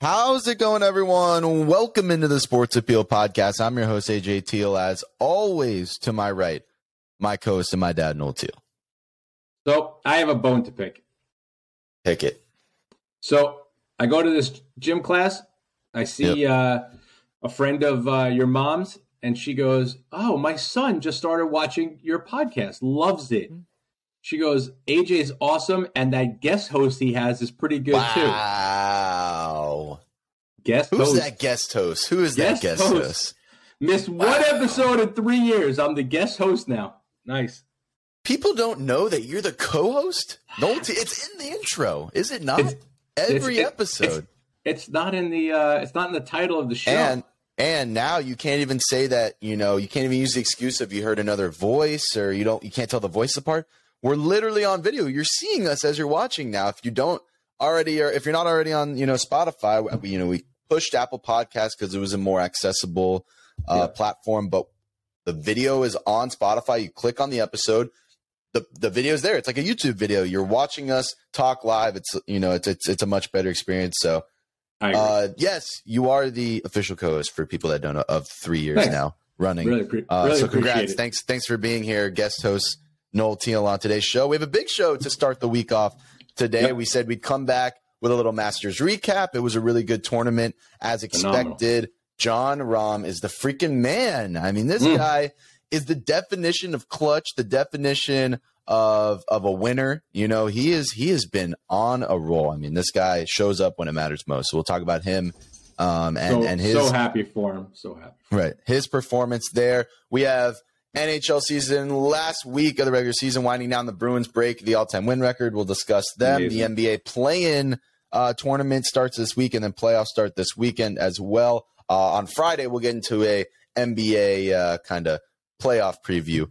How's it going, everyone? Welcome into the Sports Appeal Podcast. I'm your host, AJ Teal. As always, to my right, my co-host and my dad, Noel Teal. So I have a bone to pick. Pick it. So I go to this gym class. I see a friend of your mom's, and she goes, "Oh, my son just started watching your podcast. Loves it." She goes, "AJ's awesome, and that guest host he has is pretty good too." Wow. Guest host. Who's that guest host? Who is that guest host? Missed one episode in 3 years. I'm the guest host now. Nice. People don't know that you're the co-host? It's in the intro, is it not? Every episode. It's not in the title of the show. And now you can't even say that, you can't even use the excuse if you heard another voice or you can't tell the voice apart. We're literally on video. You're seeing us as you're watching now. If you don't already, or if you're not already on, Spotify, we pushed Apple Podcasts because it was a more accessible platform. But the video is on Spotify. You click on the episode, the video is there. It's like a YouTube video. You're watching us talk live. It's a much better experience. So, yes, you are the official co-host for people that don't know of 3 years now running. Really, so congrats. Thanks for being here, guest host Noel Teal on today's show. We have a big show to start the week off today. Yep. We said we'd come back with a little Masters recap. It was a really good tournament, as expected. Phenomenal. Jon Rahm is the freaking man. I mean, this guy is the definition of clutch, the definition of a winner. He has been on a roll. I mean, this guy shows up when it matters most. So we'll talk about him. So happy for him. So happy. Right. His performance there. We have NHL season, last week of the regular season, winding down. The Bruins break the all-time win record. We'll discuss them. Amazing. The NBA play-in tournament starts this week, and then playoffs start this weekend as well. On Friday, we'll get into a NBA kind of playoff preview.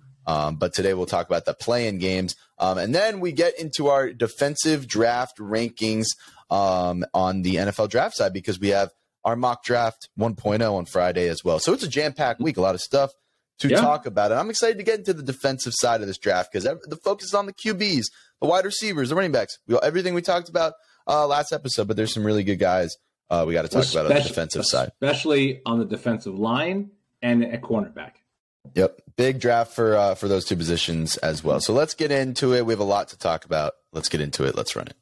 But today we'll talk about the play-in games. And then we get into our defensive draft rankings on the NFL draft side, because we have our mock draft 1.0 on Friday as well. So it's a jam-packed week, a lot of stuff to talk about it. I'm excited to get into the defensive side of this draft because the focus is on the QBs, the wide receivers, the running backs, everything we talked about last episode. But there's some really good guys we got to talk about on the defensive side, especially on the defensive line and at cornerback. Yep, big draft for those two positions as well. So let's get into it. We have a lot to talk about. Let's get into it. Let's run it.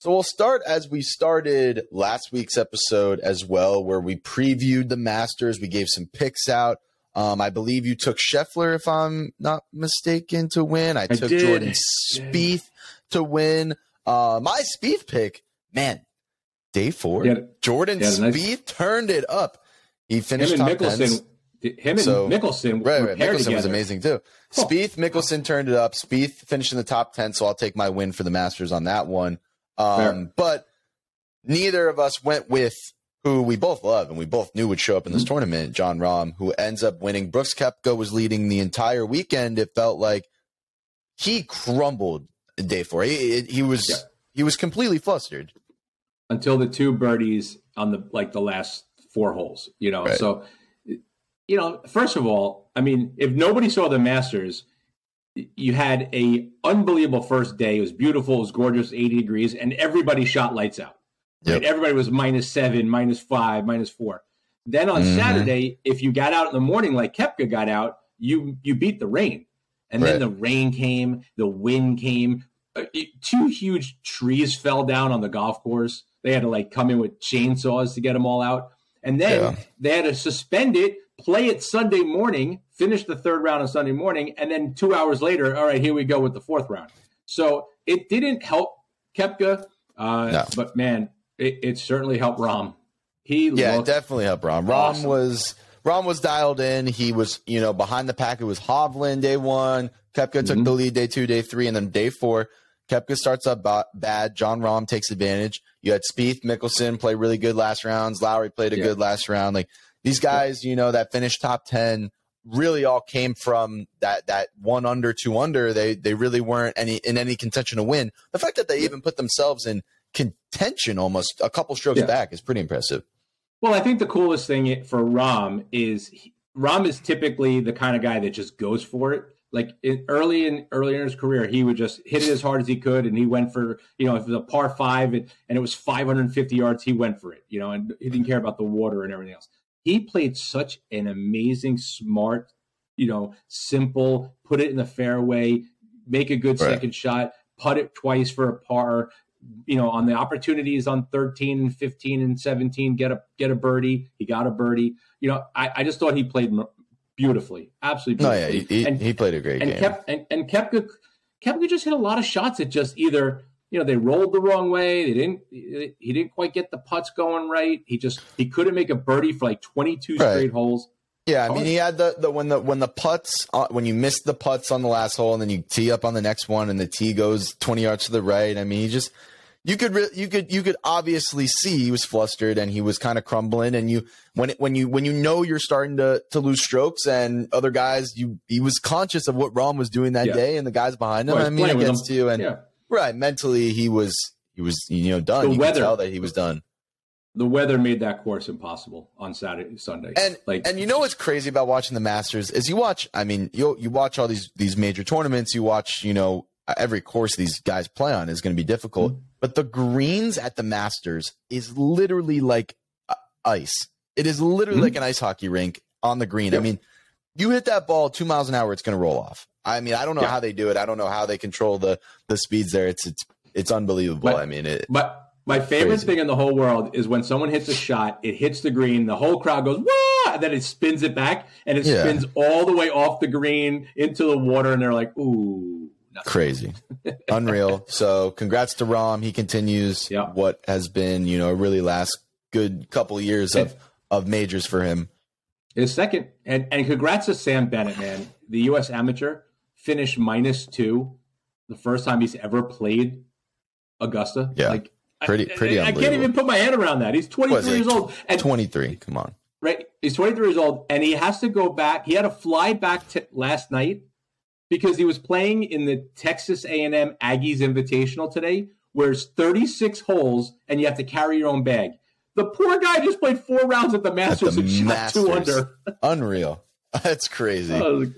So we'll start as we started last week's episode as well, where we previewed the Masters. We gave some picks out. I believe you took Scheffler, if I'm not mistaken, to win. I took Jordan Spieth to win. My Spieth pick, man, day four. Jordan Spieth turned it up. He finished top 10. Mickelson were paired Mickelson together. Was amazing too. Cool. Spieth, Mickelson turned it up. Spieth finished in the top 10, so I'll take my win for the Masters on that one. But neither of us went with who we both love and we both knew would show up in this tournament, Jon Rahm, who ends up winning. Brooks Koepka was leading the entire weekend. It felt like he crumbled day four. He was completely flustered until the two birdies on the last four holes. Right. So first of all, I mean, if nobody saw the Masters, you had a unbelievable first day. It was beautiful. It was gorgeous, 80 degrees, and everybody shot lights out. Yep. Right? Everybody was -7, -5, -4. Then on Saturday, if you got out in the morning like Koepka got out, you beat the rain. And then the rain came, the wind came. Two huge trees fell down on the golf course. They had to come in with chainsaws to get them all out. And then they had to suspend it, play it Sunday morning, finish the third round on Sunday morning, and then 2 hours later, all right, here we go with the fourth round. So it didn't help Koepka, but man, it certainly helped Rahm. It definitely helped Rahm. Awesome. Rahm was dialed in. He was, behind the pack. It was Hovland day one. Koepka took the lead day two, day three, and then day four. Koepka starts up bad. Jon Rahm takes advantage. You had Spieth, Mickelson play really good last rounds. Lowry played a good last round. Like these guys, you know, that finished top 10 really all came from that 1 under, 2 under. They really weren't in any contention to win. The fact that they even put themselves in contention almost a couple strokes back is pretty impressive. Well, I think the coolest thing for Rahm is Rahm is typically the kind of guy that just goes for it. Like earlier in his career, he would just hit it as hard as he could, and he went for, you know, if it was a par five and it was 550 yards, he went for it, you know, and he didn't care about the water and everything else. He played such an amazing, smart, you know, simple, put it in the fairway, make a good second shot, putt it twice for a par, you know, on the opportunities on 13 and 15 and 17, get a birdie. He got a birdie. You know, I just thought he played beautifully, absolutely beautifully. No, yeah, he played a great game. And Koepka just hit a lot of shots that just either, you know, they rolled the wrong way. He didn't quite get the putts going right. He couldn't make a birdie for like 22 straight holes. Yeah, I mean, he had when the putts, when you missed the putts on the last hole and then you tee up on the next one and the tee goes 20 yards to the right. I mean, he just you could obviously see he was flustered and he was kind of crumbling. And you when you know you're starting to lose strokes and other guys, he was conscious of what Rahm was doing that day and the guys behind him. I mean, it gets to you and mentally he was you know done. You could tell that he was done. The weather made that course impossible on Saturday, Sunday. And you know what's crazy about watching the Masters is you watch all these major tournaments. You watch, you know, every course these guys play on is going to be difficult. Mm-hmm. But the greens at the Masters is literally like ice. It is literally like an ice hockey rink on the green. Yeah. I mean, you hit that ball 2 miles an hour, it's going to roll off. I mean, I don't know how they do it. I don't know how they control the speeds there. It's unbelievable. But, I mean, my favorite thing in the whole world is when someone hits a shot, it hits the green, the whole crowd goes, "Wah!" and then it spins it back, and it spins all the way off the green into the water, and they're like, ooh. Nothing. Crazy. Unreal. So congrats to Rahm. He continues what has been, you know, a really last good couple years of majors for him. His second. And congrats to Sam Bennett, man. The U.S. amateur finished -2 the first time he's ever played Augusta. Yeah. Like, Pretty I can't even put my head around that. He's 23 years old. And 23, come on. Right, he's 23 years old, and he has to go back. He had to fly back last night because he was playing in the Texas A&M Aggies Invitational today, where it's 36 holes, and you have to carry your own bag. The poor guy just played 4 rounds at the Masters and shot 2 under. Unreal. That's crazy. It was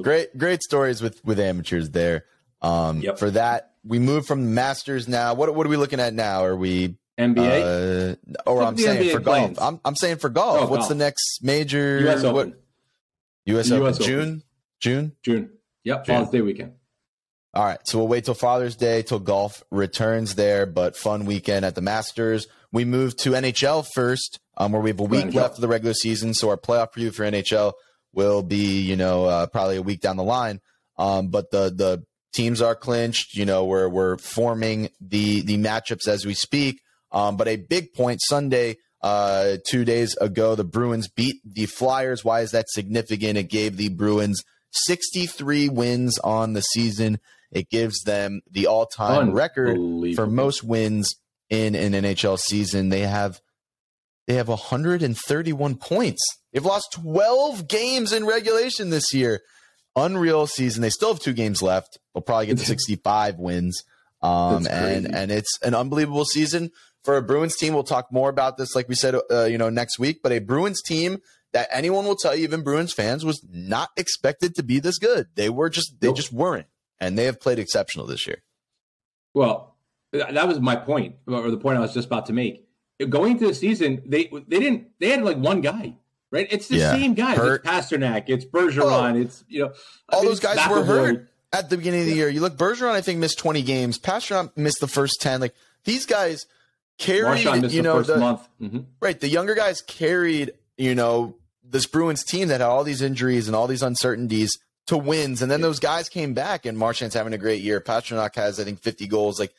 awesome. Great stories with amateurs there. For that. We move from the Masters now. What are we looking at now? Are we NBA? I'm saying for golf. I'm saying for golf. What's the next major? U.S. Open. U.S. Open. June. Yep. Father's Day weekend. All right. So we'll wait till Father's Day till golf returns there. But fun weekend at the Masters. We move to NHL first, where we have a week left of the regular season. So our playoff preview for NHL will be, you know, probably a week down the line. But the teams are clinched. You know, we're forming the matchups as we speak. But a big point Sunday, 2 days ago, the Bruins beat the Flyers. Why is that significant? It gave the Bruins 63 wins on the season. It gives them the all-time record for most wins in an NHL season. They have 131 points. They've lost 12 games in regulation this year. Unreal season. They still have 2 games left. They'll probably get to 65 wins. And it's an unbelievable season for a Bruins team. We'll talk more about this, like we said, you know, next week. But a Bruins team that anyone will tell you, even Bruins fans, was not expected to be this good. They just weren't. And they have played exceptional this year. Well, that was my point, or the point I was just about to make. Going into the season, they had like one guy. Right, it's the same guys. It's Pastrnak, it's Bergeron, it's, you know, those guys were hurt at the beginning of the year. You look, Bergeron, I think missed 20 games. Pastrnak missed the first 10. Like these guys carried, you know, the first month. Mm-hmm. Right, the younger guys carried, you know, this Bruins team that had all these injuries and all these uncertainties to wins, and then those guys came back. And Marchand's having a great year. Pastrnak has, I think, 50 goals. Like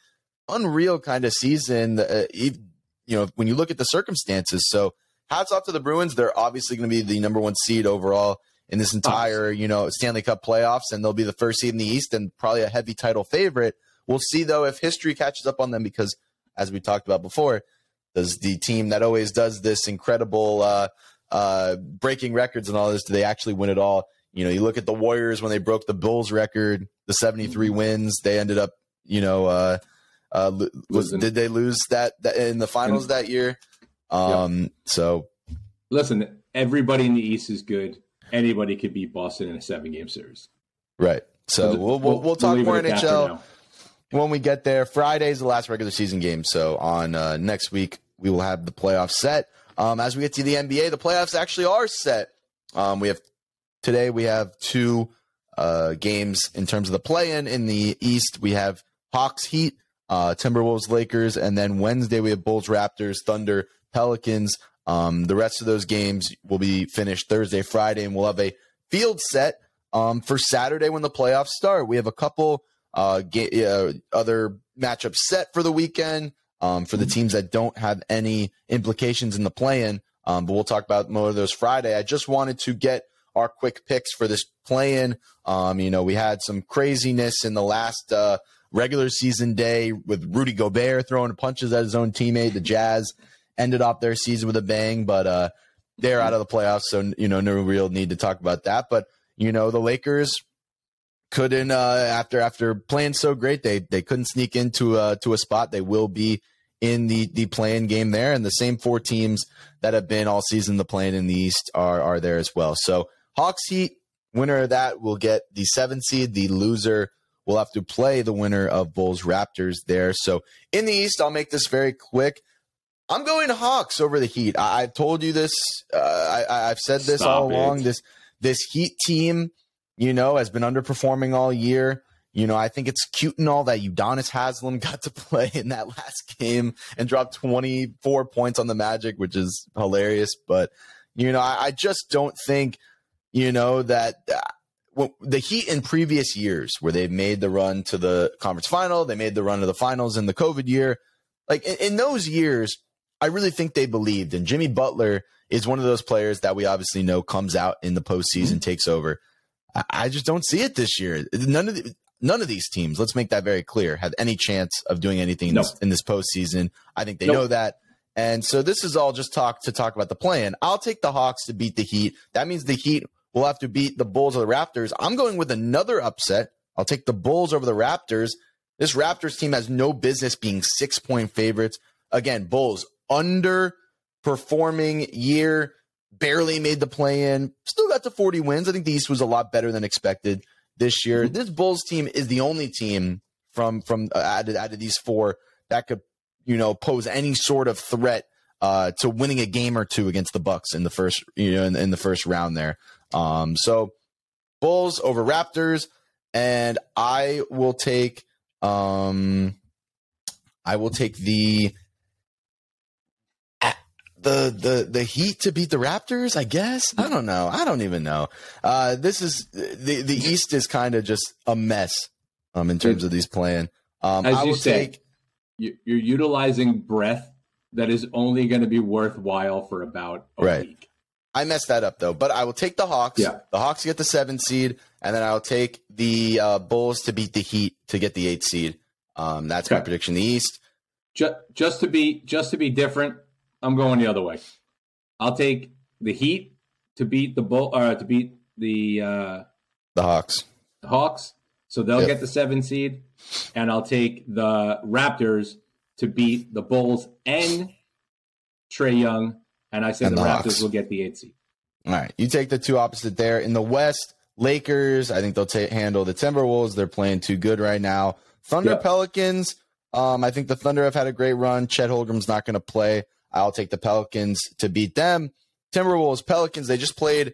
unreal kind of season. You know, when you look at the circumstances, so. Hats off to the Bruins. They're obviously going to be the number 1 seed overall in this entire, you know, Stanley Cup playoffs, and they'll be the first seed in the East and probably a heavy title favorite, We'll see, though, if history catches up on them because, as we talked about before, does the team that always does this incredible breaking records and all this, do they actually win it all? You know, you look at the Warriors when they broke the Bulls record, the 73 wins, they ended up, you know, did they lose that in the finals that year? Yep. So listen, everybody in the East is good. Anybody could beat Boston in a 7-game series. Right. So we'll talk more NHL when we get there. Friday's the last regular season game. So on next week, we will have the playoffs set. As we get to the NBA, the playoffs actually are set. Today we have two games in terms of the play-in. In the East, we have Hawks, Heat, Timberwolves, Lakers, and then Wednesday we have Bulls, Raptors, Thunder, Pelicans. The rest of those games will be finished Thursday, Friday, and we'll have a field set for Saturday when the playoffs start. We have a couple other matchups set for the weekend for the teams that don't have any implications in the play-in, but we'll talk about more of those Friday. I just wanted to get our quick picks for this play-in. You know, we had some craziness in the last regular season day with Rudy Gobert throwing punches at his own teammate. The Jazz ended off their season with a bang, but they're out of the playoffs, so, you know, no real need to talk about that. But, you know, the Lakers couldn't, after playing so great, they couldn't sneak into to a spot. They will be in the play-in game there, and the same four teams that have been all season the play-in in the East are there as well. So Hawks, Heat, winner of that will get the 7th seed. The loser will have to play the winner of Bulls Raptors there. So in the East, I'll make this very quick. I'm going Hawks over the Heat. I've told you this. I've said this all along. This Heat team, you know, has been underperforming all year. You know, I think it's cute and all that Udonis Haslem got to play in that last game and dropped 24 points on the Magic, which is hilarious. But, you know, I just don't think, you know, that the Heat in previous years where they've made the run to the conference final, they made the run to the finals in the COVID year. Like in those years, I really think they believed. And Jimmy Butler is one of those players that we obviously know comes out in the postseason, takes over. I just don't see it this year. None of these teams, let's make that very clear, have any chance of doing anything in this postseason. I think they know that. And so this is all just talk about the play-in. I'll take the Hawks to beat the Heat. That means the Heat will have to beat the Bulls or the Raptors. I'm going with another upset. I'll take the Bulls over the Raptors. This Raptors team has no business being 6-point favorites. Again, Bulls underperforming year, barely made the play-in, still got to 40 wins. I think the East was a lot better than expected this year. This Bulls team is the only team from out of these four that could, you know, pose any sort of threat to winning a game or two against the Bucks in the first, you know, in the first round there. So Bulls over Raptors, and I will take the Heat to beat the Raptors, I guess. I don't know. I don't even know. This is the East is kind of just a mess in terms of these play-in. You're utilizing breath that is only going to be worthwhile for about a week. I messed that up, though. But I will take the Hawks. Yeah. The Hawks get the 7th seed, and then I'll take the Bulls to beat the Heat to get the 8th seed. That's my prediction. The East. Just to be different, I'm going the other way. I'll take the Heat to beat the Hawks. The Hawks, so they'll get the 7th seed, and I'll take the Raptors to beat the Bulls and Trae Young, and I say the Raptors will get the 8th seed. All right, you take the two opposite there. In the West, Lakers, I think they'll handle the Timberwolves. They're playing too good right now. Thunder, Pelicans, I think the Thunder have had a great run. Chet Holmgren's not going to play. I'll take the Pelicans to beat them. Timberwolves, Pelicans, they just played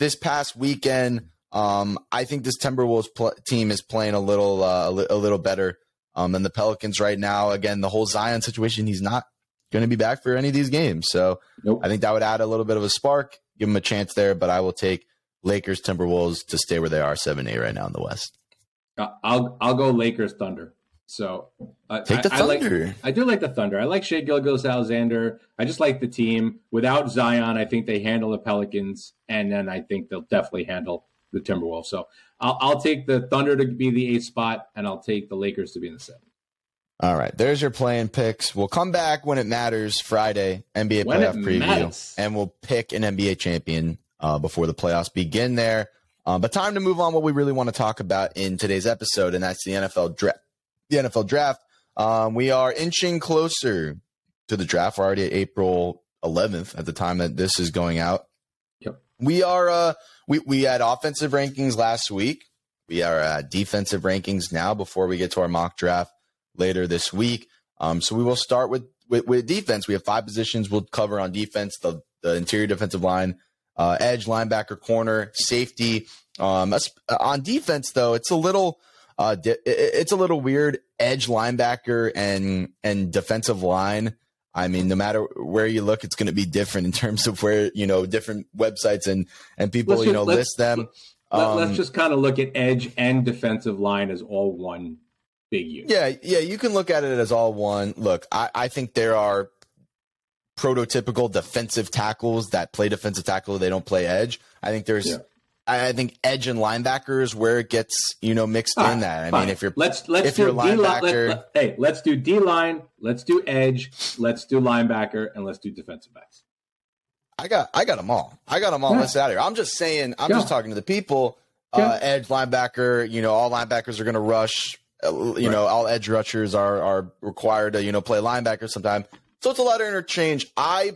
this past weekend. I think this Timberwolves team is playing a little better than the Pelicans right now. Again, the whole Zion situation, he's not going to be back for any of these games. So I think that would add a little bit of a spark, give him a chance there. But I will take Lakers, Timberwolves to stay where they are, 7-8 right now in the West. I'll go Lakers, Thunder. So take the Thunder. I do like the Thunder. I like Shai Gilgeous-Alexander. I just like the team. Without Zion, I think they handle the Pelicans, and then I think they'll definitely handle the Timberwolves. So I'll take the Thunder to be the 8th spot, and I'll take the Lakers to be in the 7th. All right, there's your play-in picks. We'll come back when it matters Friday, NBA playoff preview, and we'll pick an NBA champion before the playoffs begin there. But time to move on what we really want to talk about in today's episode, and that's the NFL draft. The NFL draft. We are inching closer to the draft. We're already at April 11th at the time that this is going out. Yep. We are. We had offensive rankings last week. We are at defensive rankings now before we get to our mock draft later this week. So we will start with defense. We have five positions we'll cover on defense: the interior defensive line, edge, linebacker, corner, safety. On defense, though, it's a little. It's a little weird. Edge, linebacker, and defensive line. I mean, no matter where you look, it's going to be different in terms of where, you know, different websites and people, you know, list them. Let's just kind of look at edge and defensive line as all one big unit. Yeah, you can look at it as all one. Look, I think there are prototypical defensive tackles that play defensive tackle. They don't play edge. I think there's... Yeah. I think edge and linebacker is where it gets, you know, mixed in that. I mean, if you're if you're linebacker, let's do D line, let's do edge, let's do linebacker, and let's do defensive backs. I got them all. Yeah. Let's out of here. I'm just saying. I'm just talking to the people. Yeah. Edge, linebacker. You know, all linebackers are going to rush. Know, all edge rushers are required to, you know, play linebacker sometime. So it's a lot of interchange. I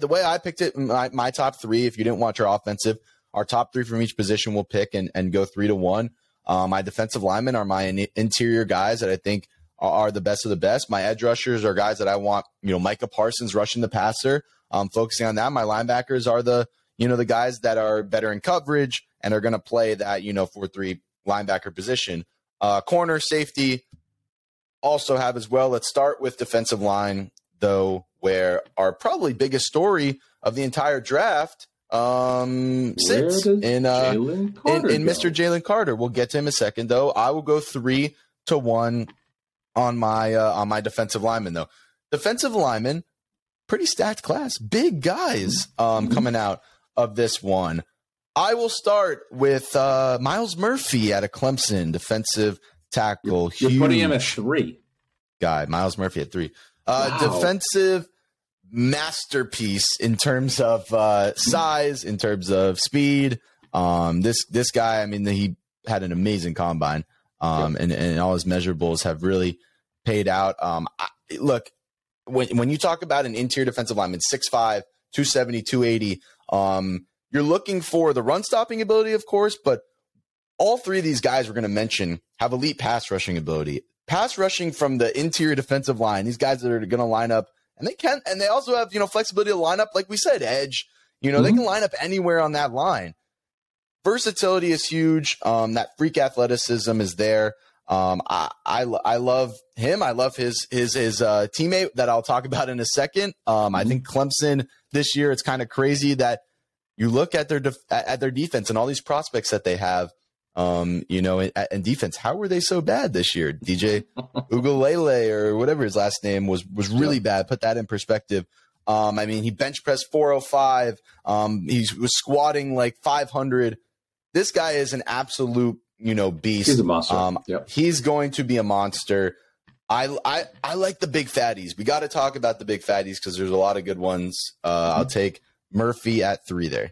the way I picked it, my top three. If you didn't watch our offensive. Our top three from each position we'll pick and go 3-1. My defensive linemen are my interior guys that I think are the best of the best. My edge rushers are guys that I want, you know, Micah Parsons rushing the passer, focusing on that. My linebackers are the guys that are better in coverage and are going to play that, you know, 4-3 linebacker position. Corner, safety also have as well. Let's start with defensive line, though, where our probably biggest story of the entire draft sits in Mr. Jalen Carter. We'll get to him in a second, though. I will go 3-1 on my defensive lineman, though. Defensive lineman, pretty stacked class. Big guys coming out of this one. I will start with Myles Murphy out of Clemson, defensive tackle. You're putting him at 3. Guy, Myles Murphy at 3. Defensive masterpiece in terms of size, in terms of speed. This guy, I mean, he had an amazing combine, and all his measurables have really paid out. Look, when you talk about an interior defensive lineman, 6'5", 270, 280, you're looking for the run-stopping ability, of course, but all three of these guys we're going to mention have elite pass rushing ability. Pass rushing from the interior defensive line, these guys that are going to line up. And they also have, you know, flexibility to line up, like we said, edge. You know, they can line up anywhere on that line. Versatility is huge. That freak athleticism is there. I love him. I love his teammate that I'll talk about in a second. I think Clemson this year, it's kind of crazy that you look at their defense and all these prospects that they have. You know, in defense, how were they so bad this year? DJ Uiagalelei or whatever his last name was really bad. Put that in perspective. I mean, he bench pressed 405. He was squatting like 500. This guy is an absolute, you know, beast. He's a monster. He's going to be a monster. I like the big fatties. We got to talk about the big fatties because there's a lot of good ones. I'll take Murphy at 3 there.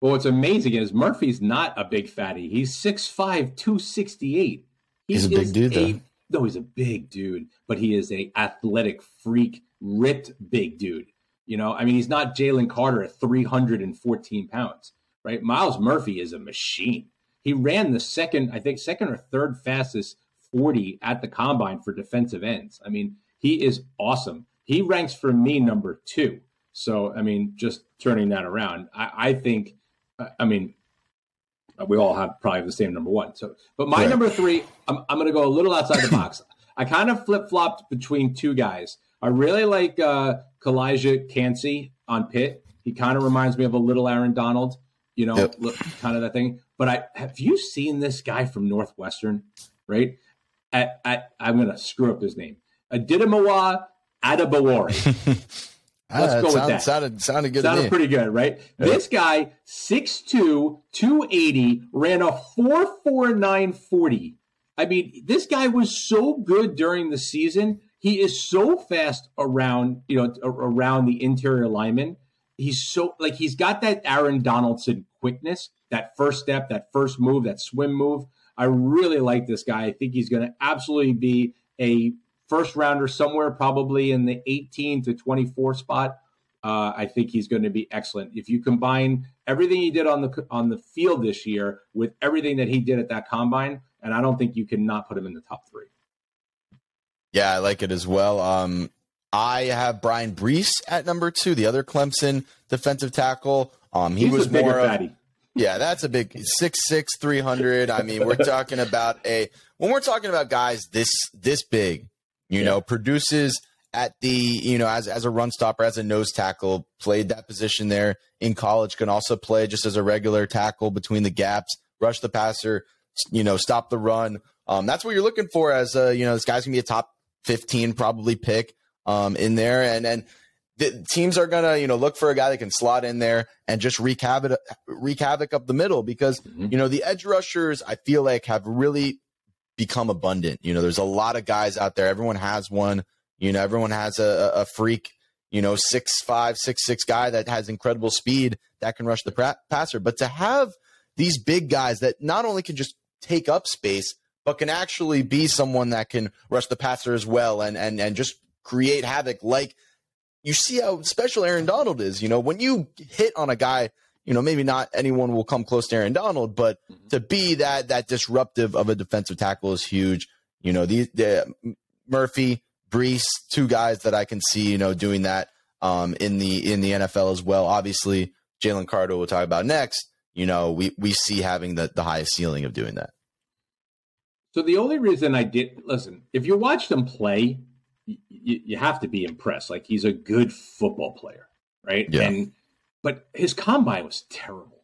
Well, what's amazing is Murphy's not a big fatty. He's 6'5", 268. He's a big dude, though. No, he's a big dude, but he is an athletic freak, ripped big dude. You know, I mean, he's not Jalen Carter at 314 pounds, right? Myles Murphy is a machine. He ran the second or third fastest 40 at the combine for defensive ends. I mean, he is awesome. He ranks for me number 2. So, I mean, just turning that around, I think... I mean, we all have probably the same number 1. So, but my number 3, I'm going to go a little outside the box. I kind of flip-flopped between two guys. I really like Kalijah Cansey on Pitt. He kind of reminds me of a little Aaron Donald, you know, kind of that thing. But have you seen this guy from Northwestern, right? I'm going to screw up his name. Adidamawa Adebawori. Let's go with that. Sounded good. Sounded pretty good, right? Yeah. This guy, 6'2", 280, ran a 4.49 40. I mean, this guy was so good during the season. He is so fast around, around the interior lineman. He's so he's got that Aaron Donaldson quickness, that first step, that first move, that swim move. I really like this guy. I think he's going to absolutely be a first rounder somewhere, probably in the 18 to 24 spot. I think he's going to be excellent. If you combine everything he did on the field this year with everything that he did at that combine, and I don't think you can not put him in the top three. Yeah, I like it as well. I have Bryan Bresee at number 2, the other Clemson defensive tackle. He's was more fatty. Yeah, that's a big 6'6", 300. I mean, we're talking about when we're talking about guys this big, produces at the, as a run stopper, as a nose tackle, played that position there in college, can also play just as a regular tackle between the gaps, rush the passer, stop the run. That's what you're looking for as this guy's going to be a top 15 probably pick in there. And the teams are going to, look for a guy that can slot in there and just wreak havoc up the middle because, the edge rushers, I feel like, have really become abundant. There's a lot of guys out there. Everyone has one. Everyone has a freak, 6'5", 6'6" guy that has incredible speed that can rush the passer. But to have these big guys that not only can just take up space, but can actually be someone that can rush the passer as well and just create havoc like – you see how special Aaron Donald is. When you hit on a guy, maybe not anyone will come close to Aaron Donald, but to be that disruptive of a defensive tackle is huge. The Murphy, Bresee, two guys that I can see, doing that in the NFL as well. Obviously, Jalen Carter we'll talk about next. We see having the highest ceiling of doing that. So the only reason if you watch them play, you have to be impressed. He's a good football player, right? Yeah. But his combine was terrible.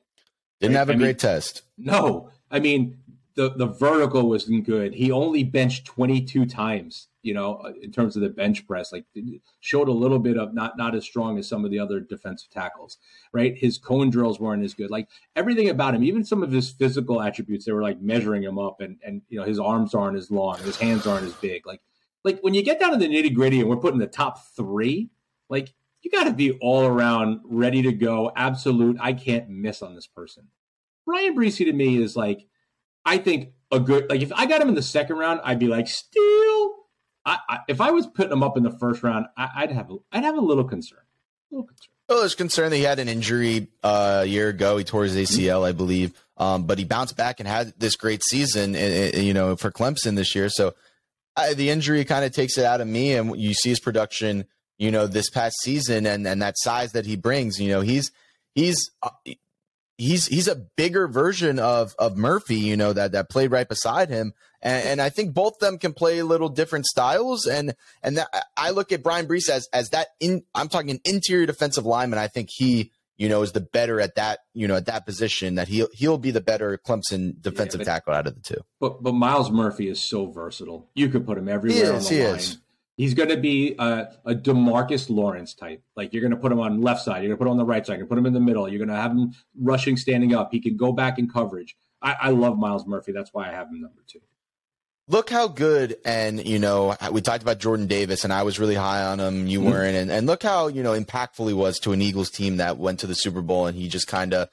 Didn't have a great test. No. I mean, the vertical wasn't good. He only benched 22 times, in terms of the bench press. Showed a little bit of not as strong as some of the other defensive tackles, right? His cone drills weren't as good. Everything about him, even some of his physical attributes, they were measuring him up and his arms aren't as long, his hands aren't as big. When you get down to the nitty gritty and we're putting the top 3, you got to be all around ready to go. Absolute. I can't miss on this person. Bryan Bresee to me is I think a good, if I got him in the second round, I'd be steal. If I was putting him up in the first round, I'd have a little concern. Well, there's concern that he had an injury a year ago. He tore his ACL, I believe. But he bounced back and had this great season, for Clemson this year. So, the injury kind of takes it out of me, and you see his production, this past season, and that size that he brings. He's a bigger version of Murphy, that played right beside him, and I think both of them can play little different styles, and that, I look at Bryan Bresee as that I'm talking an interior defensive lineman. I think he is the better at that, at that position, that he'll be the better Clemson defensive tackle out of the two. But Myles Murphy is so versatile. You could put him everywhere on the line. He's going to be a DeMarcus Lawrence type. You're going to put him on left side. You're going to put him on the right side. You're going to put him in the middle. You're going to have him rushing, standing up. He can go back in coverage. I love Myles Murphy. That's why I have him number 2. Look how good, and, we talked about Jordan Davis, and I was really high on him, you weren't, and look how, impactful he was to an Eagles team that went to the Super Bowl, and he just kind of,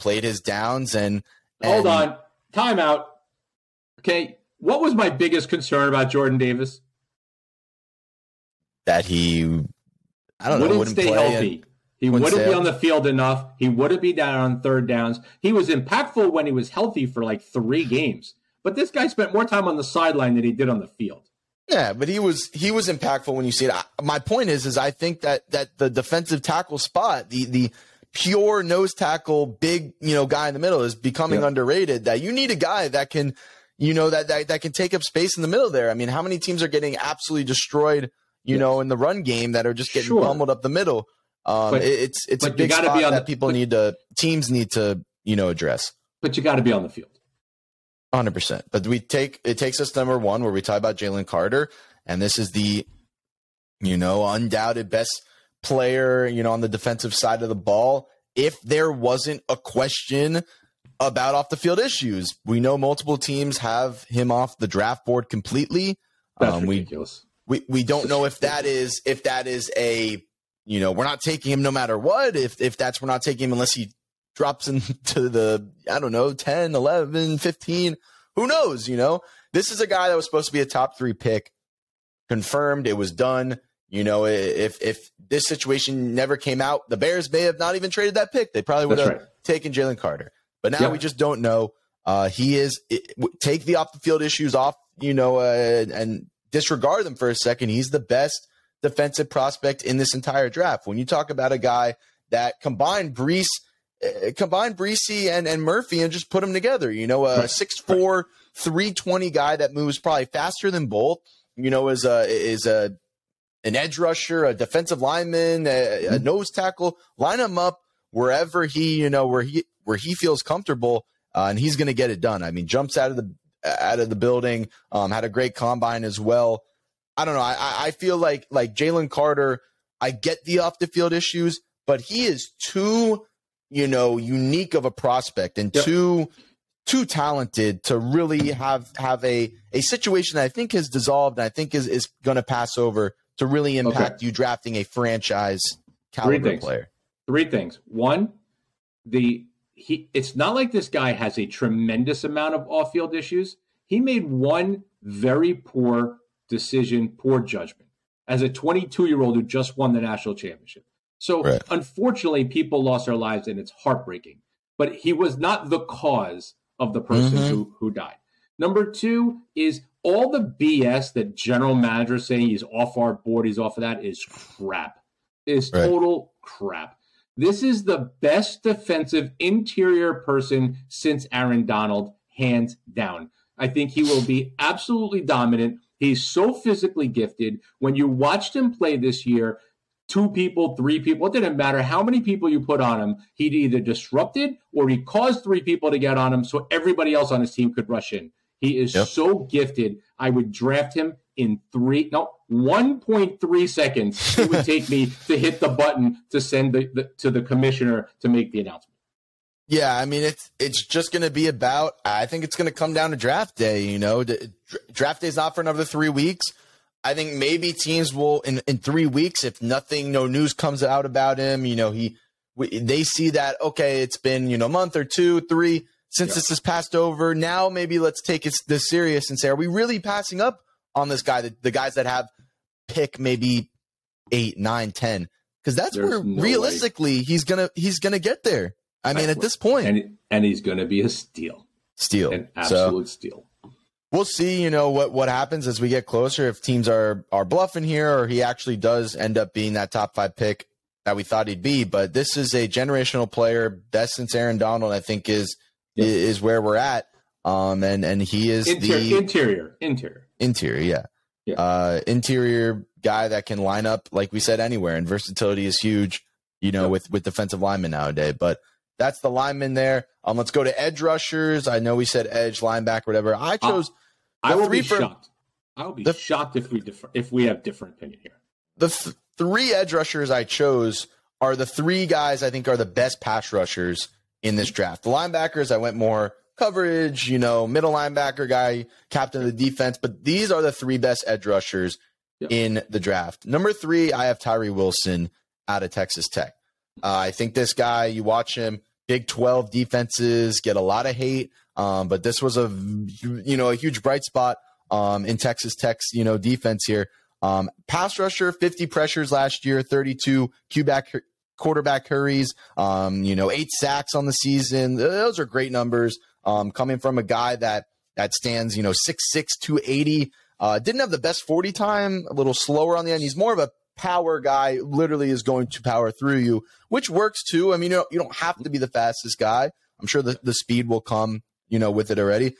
played his downs. And hold on. Time out. Okay, what was my biggest concern about Jordan Davis? That he, wouldn't stay healthy. He wouldn't be on the field enough. He wouldn't be down on third downs. He was impactful when he was healthy for 3 games. But this guy spent more time on the sideline than he did on the field. Yeah, but he was impactful when you see it. My point is I think that the defensive tackle spot, the pure nose tackle, big, guy in the middle is becoming underrated. That you need a guy that can, that can take up space in the middle there. I mean, how many teams are getting absolutely destroyed, know, in the run game that are just getting pummeled up the middle? It's a big spot that people teams need to, address. But you got to be on the field. 100%. But it takes us number 1, where we talk about Jalen Carter, and this is the, undoubted best player, you know, on the defensive side of the ball, if there wasn't a question about off-the-field issues. We know multiple teams have him off the draft board completely. That's ridiculous. We don't know if that is a, you know, we're not taking him no matter what. If that's, we're not taking him unless he drops into the, I don't know, 10, 11, 15, who knows, you know? This is a guy that was supposed to be a top 3 pick. Confirmed, it was done. You know, if this situation never came out, the Bears may have not even traded that pick. They probably would have taken Jalen Carter. But now we just don't know. Take the off-the-field issues off, you know, and disregard them for a second. He's the best defensive prospect in this entire draft. When you talk about a guy that combined Bresee and Murphy and just put them together, you know, a 6'4", 320 guy that moves probably faster than both, you know, is an edge rusher, a defensive lineman, a nose tackle. Line him up wherever he feels comfortable, and he's going to get it done. I mean, jumps out of the building, had a great combine as well. I don't know. I feel like Jalen Carter, I get the off-the-field issues, but he is too, you know, unique of a prospect and too talented to really have a situation that I think has dissolved and I think is going to pass over to really impact you drafting a franchise caliber player. Three things. One, it's not like this guy has a tremendous amount of off-field issues. He made one very poor decision, poor judgment, as a 22-year-old who just won the national championship. So, Unfortunately, people lost their lives, and it's heartbreaking. But he was not the cause of the person who died. Number two is all the BS that general managers saying he's off our board, he's off of that, is crap. It's total crap. This is the best defensive interior person since Aaron Donald, hands down. I think he will be absolutely dominant. He's so physically gifted. When you watched him play this year, 2 people, 3 people, it didn't matter how many people you put on him, he'd either disrupted or he caused 3 people to get on him so everybody else on his team could rush in. He is so gifted. I would draft him in 1.3 seconds it would take me to hit the button to send to the commissioner to make the announcement. Yeah, I mean, it's just going to be about, I think it's going to come down to draft day, you know. Draft day is not for another 3 weeks. I think maybe teams will, in 3 weeks, if no news comes out about him, you know, they see that, okay, it's been, you know, a month or 2, 3 since this has passed over. Now maybe let's take it this serious and say, are we really passing up on this guy, the guys that have pick maybe 8, 9, 10, because that's realistically he's gonna get there. I mean, at this point, and he's gonna be a steal, an absolute steal. We'll see, you know, what happens as we get closer. If teams are bluffing here, or he actually does end up being that top 5 pick that we thought he'd be. But this is a generational player, best since Aaron Donald. I think is where we're at. And he is interior guy that can line up, like we said, anywhere, and versatility is huge, you know, with defensive linemen nowadays. But that's the lineman there. Let's go to edge rushers. I know we said edge, linebacker, whatever. I chose. I will be shocked if we have different opinion here. The 3 edge rushers I chose are the 3 guys I think are the best pass rushers in this draft. The linebackers I went more coverage, you know, middle linebacker guy, captain of the defense. But these are the 3 best edge rushers in the draft. Number 3, I have Tyree Wilson out of Texas Tech. I think this guy, you watch him, Big 12 defenses get a lot of hate, but this was a huge bright spot in Texas Tech's, you know, defense here. Pass rusher, 50 pressures last year, 32 quarterback hurries, 8 sacks on the season. Those are great numbers. Coming from a guy that stands, you know, 6'6", 280, didn't have the best 40 time, a little slower on the end. He's more of a power guy, literally is going to power through you, which works too. I mean, you don't have to be the fastest guy. I'm sure the speed will come, you know, with it already.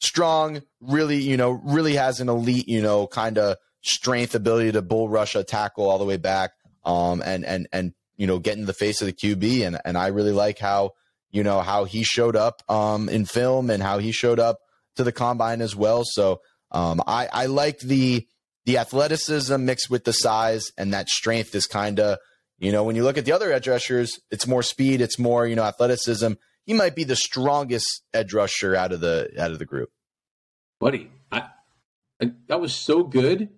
Strong, really has an elite, you know, kind of strength, ability to bull rush a tackle all the way back, and you know, get in the face of the QB. And I really like how, you know, how he showed up in film and how he showed up to the combine as well. So I like the athleticism mixed with the size, and that strength is kind of, You know, when you look at the other edge rushers, it's more speed, it's more, you know, athleticism. He might be the strongest edge rusher out of the group. Buddy, I that was so good.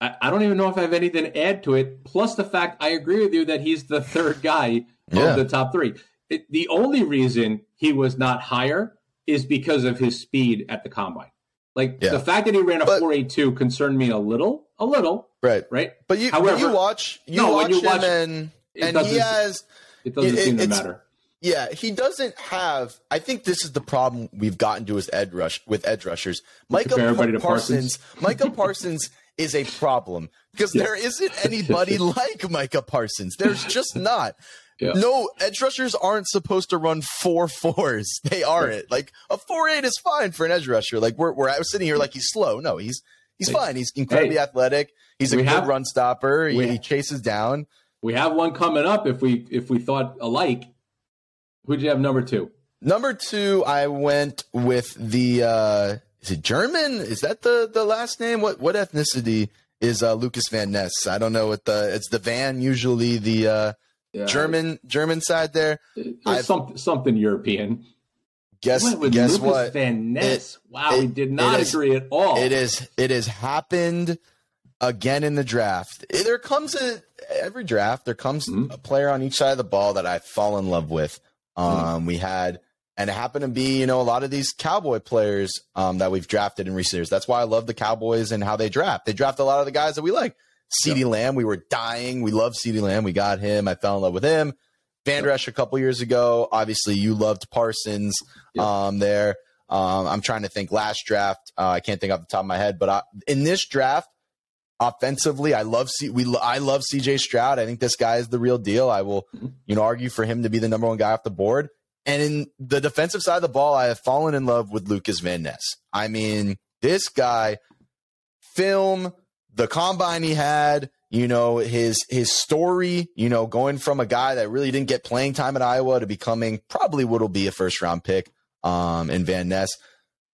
I don't even know if I have anything to add to it. Plus the fact I agree with you that he's the third guy of the top three. The only reason he was not higher is because of his speed at the combine. Like the fact that he ran a 4.82 concerned me a little. Right. But However, when you watch him, it doesn't seem to matter. Yeah, he doesn't have. I think this is the problem we've gotten to with edge rushers. Micah Parsons is a problem because there isn't anybody like Micah Parsons. There's just not. Yeah. No, edge rushers aren't supposed to run 4.4s. They aren't. Like a 4.8 is fine for an edge rusher. Like we're sitting here like he's slow. No, he's fine. He's incredibly athletic. He's a good run stopper. He chases down. We have one coming up if we thought alike. Who'd you have number two? Number two, I went with the is it German? Is that the last name? What ethnicity is Lukas Van Ness? I don't know what it's the Van, usually the German side there. Something European. Guess Lukas what? Van Ness. We did not agree at all. It has happened again in the draft. Every draft there comes a player on each side of the ball that I fall in love with. We had, and it happened to be, you know, a lot of these Cowboy players that we've drafted in recent years. That's why I love the Cowboys and how they draft. They draft a lot of the guys that we like. CeeDee Lamb, we were dying. We love CeeDee Lamb. We got him. I fell in love with him. Van Resch a couple years ago. Obviously, you loved Parsons there. I'm trying to think last draft. I can't think off the top of my head, but in this draft, offensively, I love C.J. Stroud. I think this guy is the real deal. I will, argue for him to be the number one guy off the board. And in the defensive side of the ball, I have fallen in love with Lukas Van Ness. I mean, this guy, the combine he had, his story, going from a guy that really didn't get playing time at Iowa to becoming probably what'll be a first round pick in Van Ness.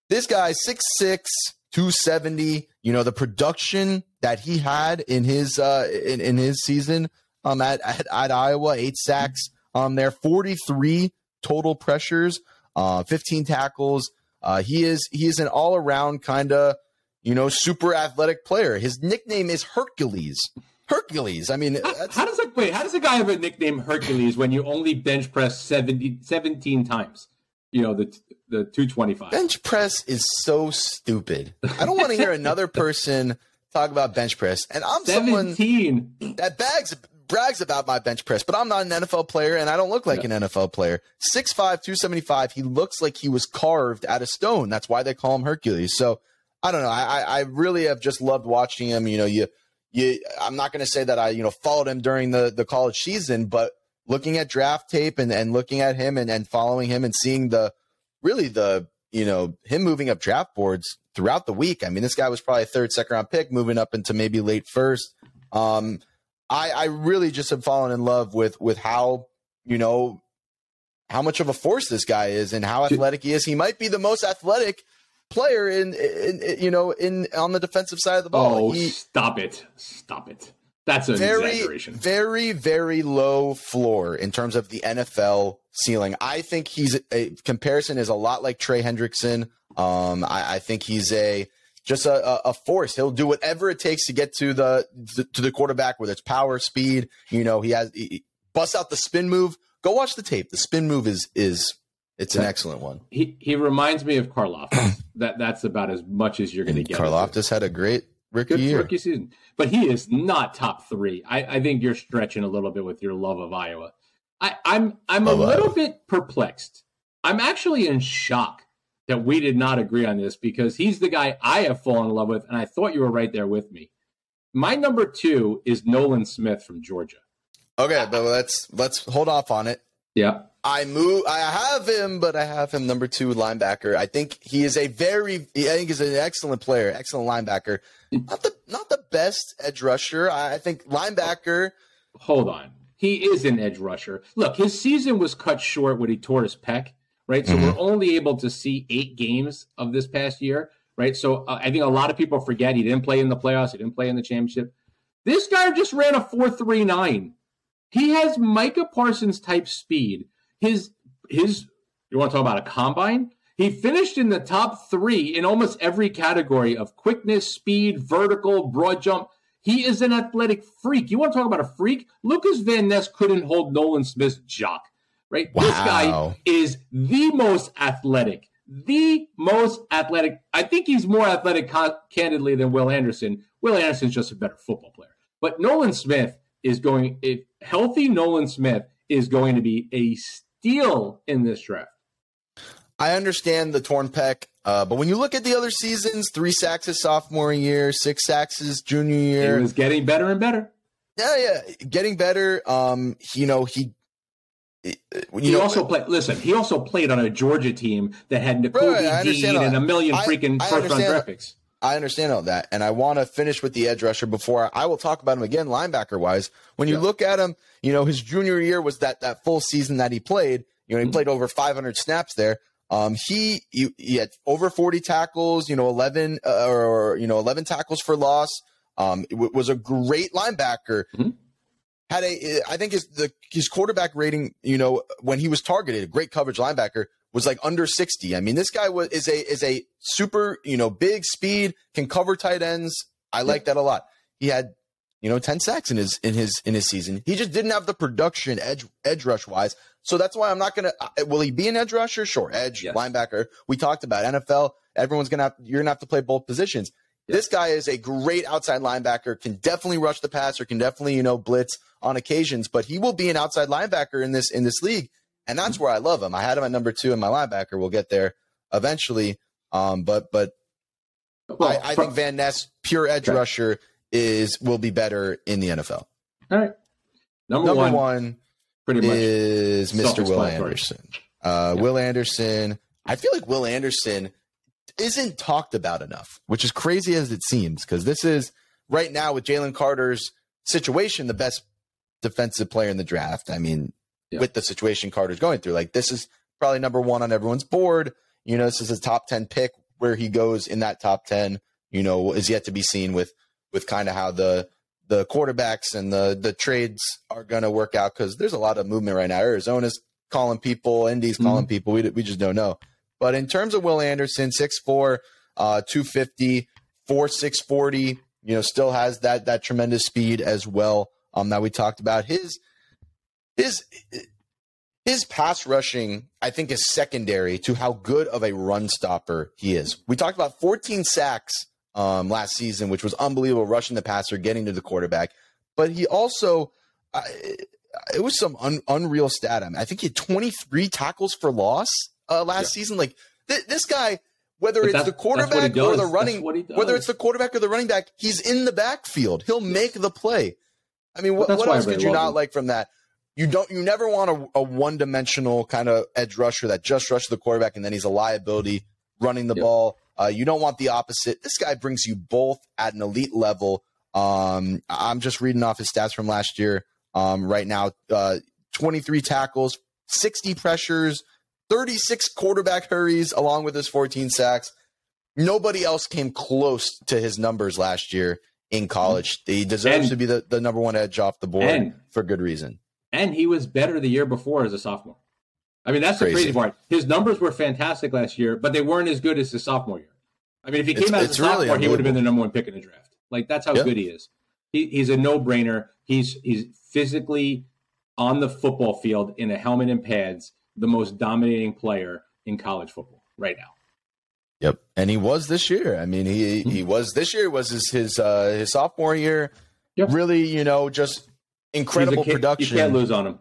This guy, 6'6", 270, the production that he had in his in his season at Iowa, 8 sacks there, 43 total pressures, 15 tackles. He is an all around kind of super athletic player. His nickname is Hercules. I mean, how does a guy have a nickname Hercules when you only bench press 17 times? The 225 bench press is so stupid. I don't want to hear another person talk about bench press. And I'm 17. Someone that brags about my bench press, but I'm not an NFL player and I don't look like an NFL player. 6'5", 275. He looks like he was carved out of stone. That's why they call him Hercules. So I don't know. I really have just loved watching him. I'm not going to say that I followed him during the college season, but looking at draft tape and looking at him and following him and seeing him moving up draft boards throughout the week. I mean, this guy was probably a third, second round pick moving up into maybe late first. I really just have fallen in love with how, how much of a force this guy is and how athletic he is. He might be the most athletic player in on the defensive side of the ball. Oh, stop it. That's a very, very, very low floor in terms of the NFL ceiling. I think he's a comparison is a lot like Trey Hendrickson. I think he's just a force. He'll do whatever it takes to get to the quarterback, whether it's power, speed. He busts out the spin move. Go watch the tape. The spin move is an excellent one. He reminds me of Karlaftis. That's about as much as you're going to get. Karlaftis had a great rookie season, but he is not top three. I think you're stretching a little bit with your love of Iowa. I'm a little bit perplexed. I'm actually in shock that we did not agree on this because he's the guy I have fallen in love with, and I thought you were right there with me. My number two is Nolan Smith from Georgia. Okay, but let's hold off on it. Yeah, I have him number two linebacker. I think he's an excellent player, excellent linebacker. Not the best edge rusher. I think linebacker. Hold on. He is an edge rusher. Look, his season was cut short when he tore his pec, right? So we're only able to see 8 games of this past year, right? So I think a lot of people forget he didn't play in the playoffs. He didn't play in the championship. This guy just ran a 4.39. He has Micah Parsons type speed. His you want to talk about a combine? He finished in the top three in almost every category of quickness, speed, vertical, broad jump. He is an athletic freak. You want to talk about a freak? Lukas Van Ness couldn't hold Nolan Smith's jock, right? Wow. This guy is the most athletic. I think he's more athletic, candidly, than Will Anderson. Will Anderson's just a better football player. But Nolan Smith is going, if healthy Nolan Smith is going to be a steal in this draft. I understand the torn pec, but when you look at the other seasons, 3 sacks his sophomore year, 6 sacks his junior year. He was getting better and better. Yeah, getting better. He also played on a Georgia team that had Nicole Dean and a million freaking first-round draft picks. I understand all that, and I want to finish with the edge rusher before I will talk about him again linebacker-wise. When you look at him, his junior year was that full season that he played. He played over 500 snaps there. He had over 40 tackles, 11 tackles for loss. Was a great linebacker. Mm-hmm. I think his quarterback rating, when he was targeted, a great coverage linebacker, was like under 60. I mean, this guy is a super, big speed, can cover tight ends. I like that a lot. He had 10 sacks in his season. He just didn't have the production edge rush wise. So that's why I'm not going to – will he be an edge rusher? Sure, edge, yes. Linebacker. We talked about NFL. Everyone's going to have – you're going to have to play both positions. Yes. This guy is a great outside linebacker, can definitely rush the passer, can definitely, blitz on occasions. But he will be an outside linebacker in this league, and that's where I love him. I had him at number 2 in my linebacker. We'll get there eventually. I think Van Ness, pure edge rusher, will be better in the NFL. All right. Number one. Pretty much is Mr. Will Anderson. Will Anderson. I feel like Will Anderson isn't talked about enough, which is crazy as it seems, because this is right now with Jalen Carter's situation, the best defensive player in the draft. I mean, with the situation Carter's going through, like this is probably number 1 on everyone's board. This is a top 10 pick. Where he goes in that top 10, is yet to be seen with kind of how the quarterbacks and the trades are going to work out, because there's a lot of movement right now. Arizona's calling people, Indy's calling people. We just don't know. But in terms of Will Anderson, 6'4", 250, 4.640, still has that tremendous speed as well that we talked about. His pass rushing, I think, is secondary to how good of a run stopper he is. We talked about 14 sacks last season, which was unbelievable, rushing the passer, getting to the quarterback. But he also, it was some unreal stat. I mean, I think he had 23 tackles for loss last season. Like this guy, whether it's the quarterback or the running back, he's in the backfield. He'll make the play. I mean, what else could you not like from that? You never want a one-dimensional kind of edge rusher that just rushes the quarterback and then he's a liability running the ball. You don't want the opposite. This guy brings you both at an elite level. I'm just reading off his stats from last year. Right now, 23 tackles, 60 pressures, 36 quarterback hurries, along with his 14 sacks. Nobody else came close to his numbers last year in college. He deserves to be the number 1 edge off the board for good reason. And he was better the year before as a sophomore. I mean, that's the crazy part. His numbers were fantastic last year, but they weren't as good as his sophomore year. I mean, if he came out as a sophomore, he would have been the number 1 pick in the draft. Like, that's how good he is. He's a no-brainer. He's physically on the football field in a helmet and pads, the most dominating player in college football right now. Yep, and he was this year. I mean, he was this year. Was his sophomore year. Yep. Really, just incredible production. You can't lose on him.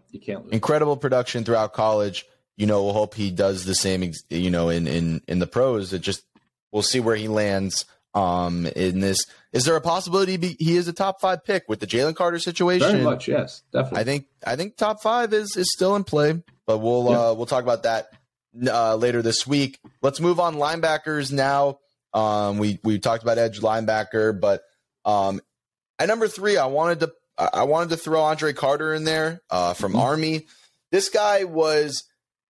Incredible production throughout college. We'll hope he does the same, in the pros. It just, we'll see where he lands in this. Is there a possibility he is a top 5 pick with the Jalen Carter situation? Very much, yes, definitely. I think top 5 is still in play, but we'll talk about that later this week. Let's move on linebackers now. We talked about edge linebacker, but at number 3, I wanted to throw Andre Carter in there from Army. This guy was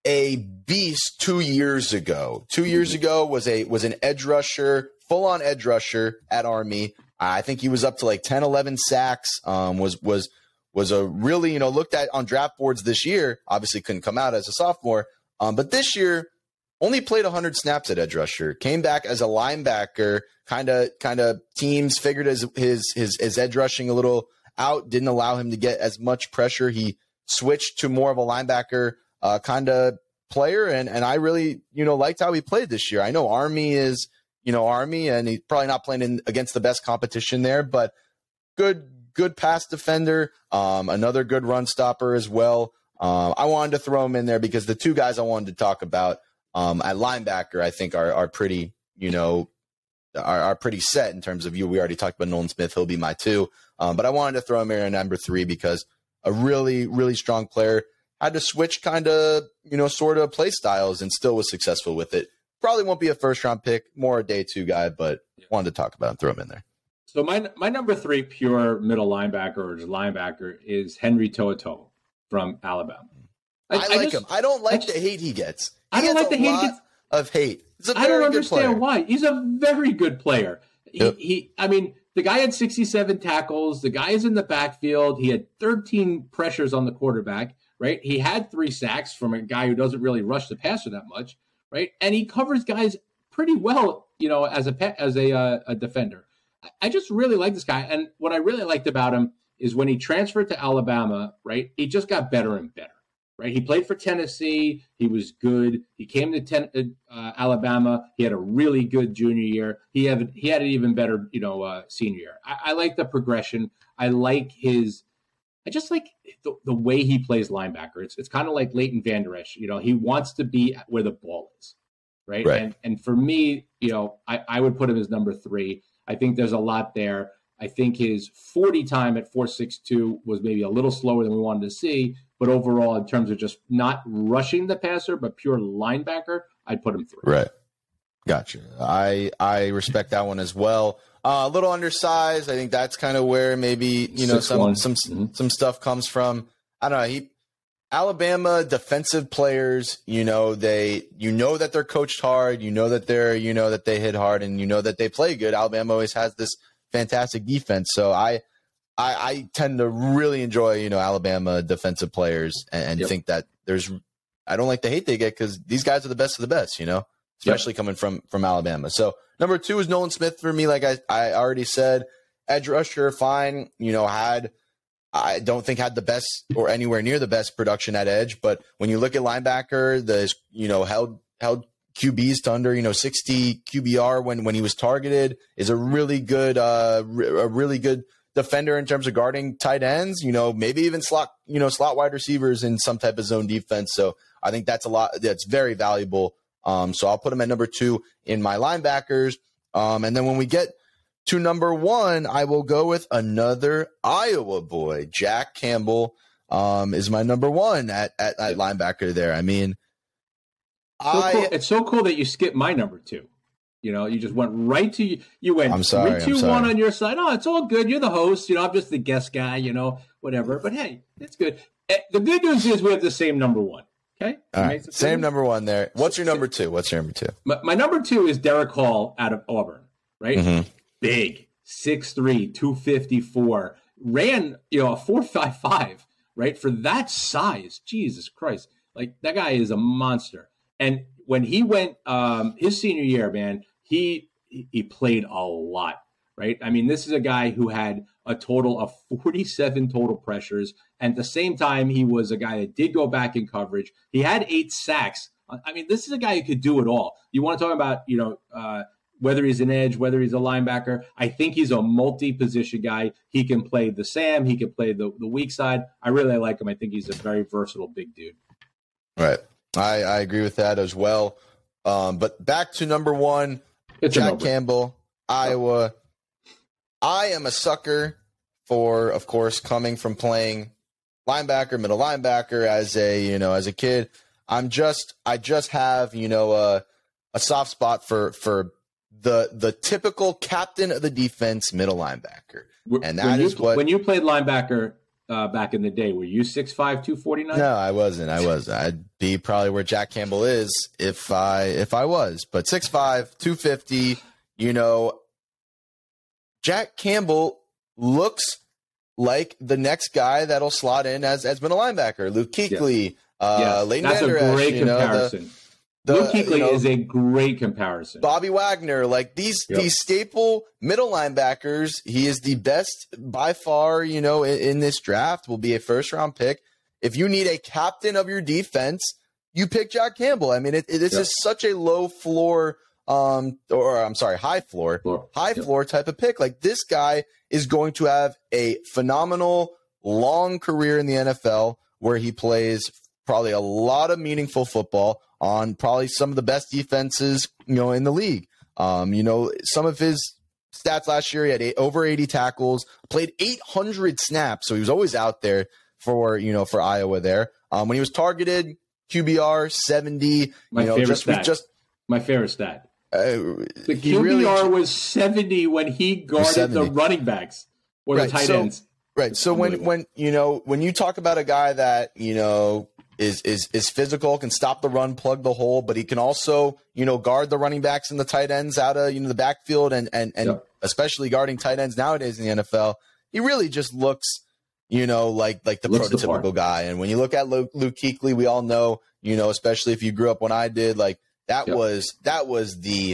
a beast 2 years ago. 2 years ago was an edge rusher, full-on edge rusher at Army. I think he was up to like 10, 11 sacks, was was a really, looked at on draft boards this year. Obviously couldn't come out as a sophomore, but this year only played 100 snaps at edge rusher. Came back as a linebacker, kind of teams figured his edge rushing a little out, didn't allow him to get as much pressure. He switched to more of a linebacker kind of player, and I really liked how he played this year. I know Army is Army, and he's probably not playing against the best competition there, but good pass defender, another good run stopper as well. I wanted to throw him in there because the two guys I wanted to talk about at linebacker, I think are pretty, are pretty set in terms of we already talked about Nolan Smith. He'll be my two, but I wanted to throw him in at number three because a really, really strong player, had to switch sort of play styles and still was successful with it. Probably won't be a first round pick, more a day two guy, but wanted to talk about him, throw him in there. So my number three pure middle linebacker or linebacker is Henry To'oto'o from Alabama. I like him. I don't like the hate he gets. I don't like the hate he gets. I don't understand why. He's a very good player. Yep. The guy had 67 tackles. The guy is in the backfield. He had 13 pressures on the quarterback, right? He had 3 sacks from a guy who doesn't really rush the passer that much, right? And he covers guys pretty well, as a defender. I just really like this guy. And what I really liked about him is when he transferred to Alabama, right, he just got better and better, right? He played for Tennessee. He was good. He came to Alabama. He had a really good junior year. He had an even better, senior year. I like the progression. I just like the way he plays linebacker. It's kind of like Leighton Vander Esch. He wants to be where the ball is, right? And for me, I would put him as number 3. I think there's a lot there. I think his 40 time at 4.62 was maybe a little slower than we wanted to see. But overall, in terms of just not rushing the passer, but pure linebacker, I'd put him 3. Right. Gotcha. I respect that one as well. A little undersized. I think that's kind of where maybe, some stuff comes from. I don't know. Alabama defensive players, they, that they're coached hard, that they're, that they hit hard and that they play good. Alabama always has this fantastic defense. So I tend to really enjoy, Alabama defensive players and think that I don't like the hate they get because these guys are the best of the best, especially coming from Alabama. So number 2 is Nolan Smith for me. Like I already said, edge rusher, fine, I don't think had the best or anywhere near the best production at edge. But when you look at linebacker, held QBs to under, 60 QBR when he was targeted is a really good, defender in terms of guarding tight ends, maybe even slot wide receivers in some type of zone defense. So I think that's a lot. That's very valuable. So I'll put him at number 2 in my linebackers. And then when we get to number 1, I will go with another Iowa boy. Jack Campbell is my number 1 at linebacker there. I mean, cool. It's so cool that you skipped my number 2. You just went right to you went 3-2-1 on your side. Oh, it's all good. You're the host. I'm just the guest guy, whatever. But hey, it's good. The good news is we have the same number 1. Okay. All right. So same number 1 there. What's your number 2? What's your number 2? My number 2 is Derek Hall out of Auburn, right? Mm-hmm. Big, 6'3", 254, ran, a 4.55, right? For that size, Jesus Christ. Like, that guy is a monster. And when he went his senior year, man, he played a lot, right? I mean, this is a guy who had a total of 47 total pressures. And at the same time, he was a guy that did go back in coverage. He had 8 sacks. I mean, this is a guy who could do it all. You want to talk about, whether he's an edge, whether he's a linebacker, I think he's a multi-position guy. He can play the Sam. He can play the weak side. I really like him. I think he's a very versatile big dude. All right. I agree with that as well. But back to number 1, Jack Campbell, Iowa. I am a sucker for, of course, coming from playing linebacker, middle linebacker as a kid. I just have, a soft spot for the typical captain of the defense, middle linebacker. And that is what, when you played linebacker back in the day, were you 6'5", 249? No, I wasn't. I'd be probably where Jack Campbell is if I was, but 6'5", 250, Jack Campbell looks like the next guy that'll slot in as middle linebacker, Luke Kuechly, Leighton Vander Esch. That's a great comparison. Luke Kuechly is a great comparison. Bobby Wagner, like these staple middle linebackers, he is the best by far, in this draft, will be a first-round pick. If you need a captain of your defense, you pick Jack Campbell. I mean, this is such a low floor, high floor type of pick. Like, this guy is going to have a phenomenal long career in the NFL where he plays probably a lot of meaningful football on probably some of the best defenses, in the league. Some of his stats last year, he had over 80 tackles, played 800 snaps. So he was always out there for Iowa there. When he was targeted, QBR 70, my favorite stat. The QBR was 70 when he guarded the running backs or the tight ends. Right. So when you talk about a guy that, is physical, can stop the run, plug the hole, but he can also, guard the running backs and the tight ends out of, the backfield and especially guarding tight ends nowadays in the NFL, he really just looks, like the prototypical guy. And when you look at Luke Kuechly, we all know, especially if you grew up when I did, like that was the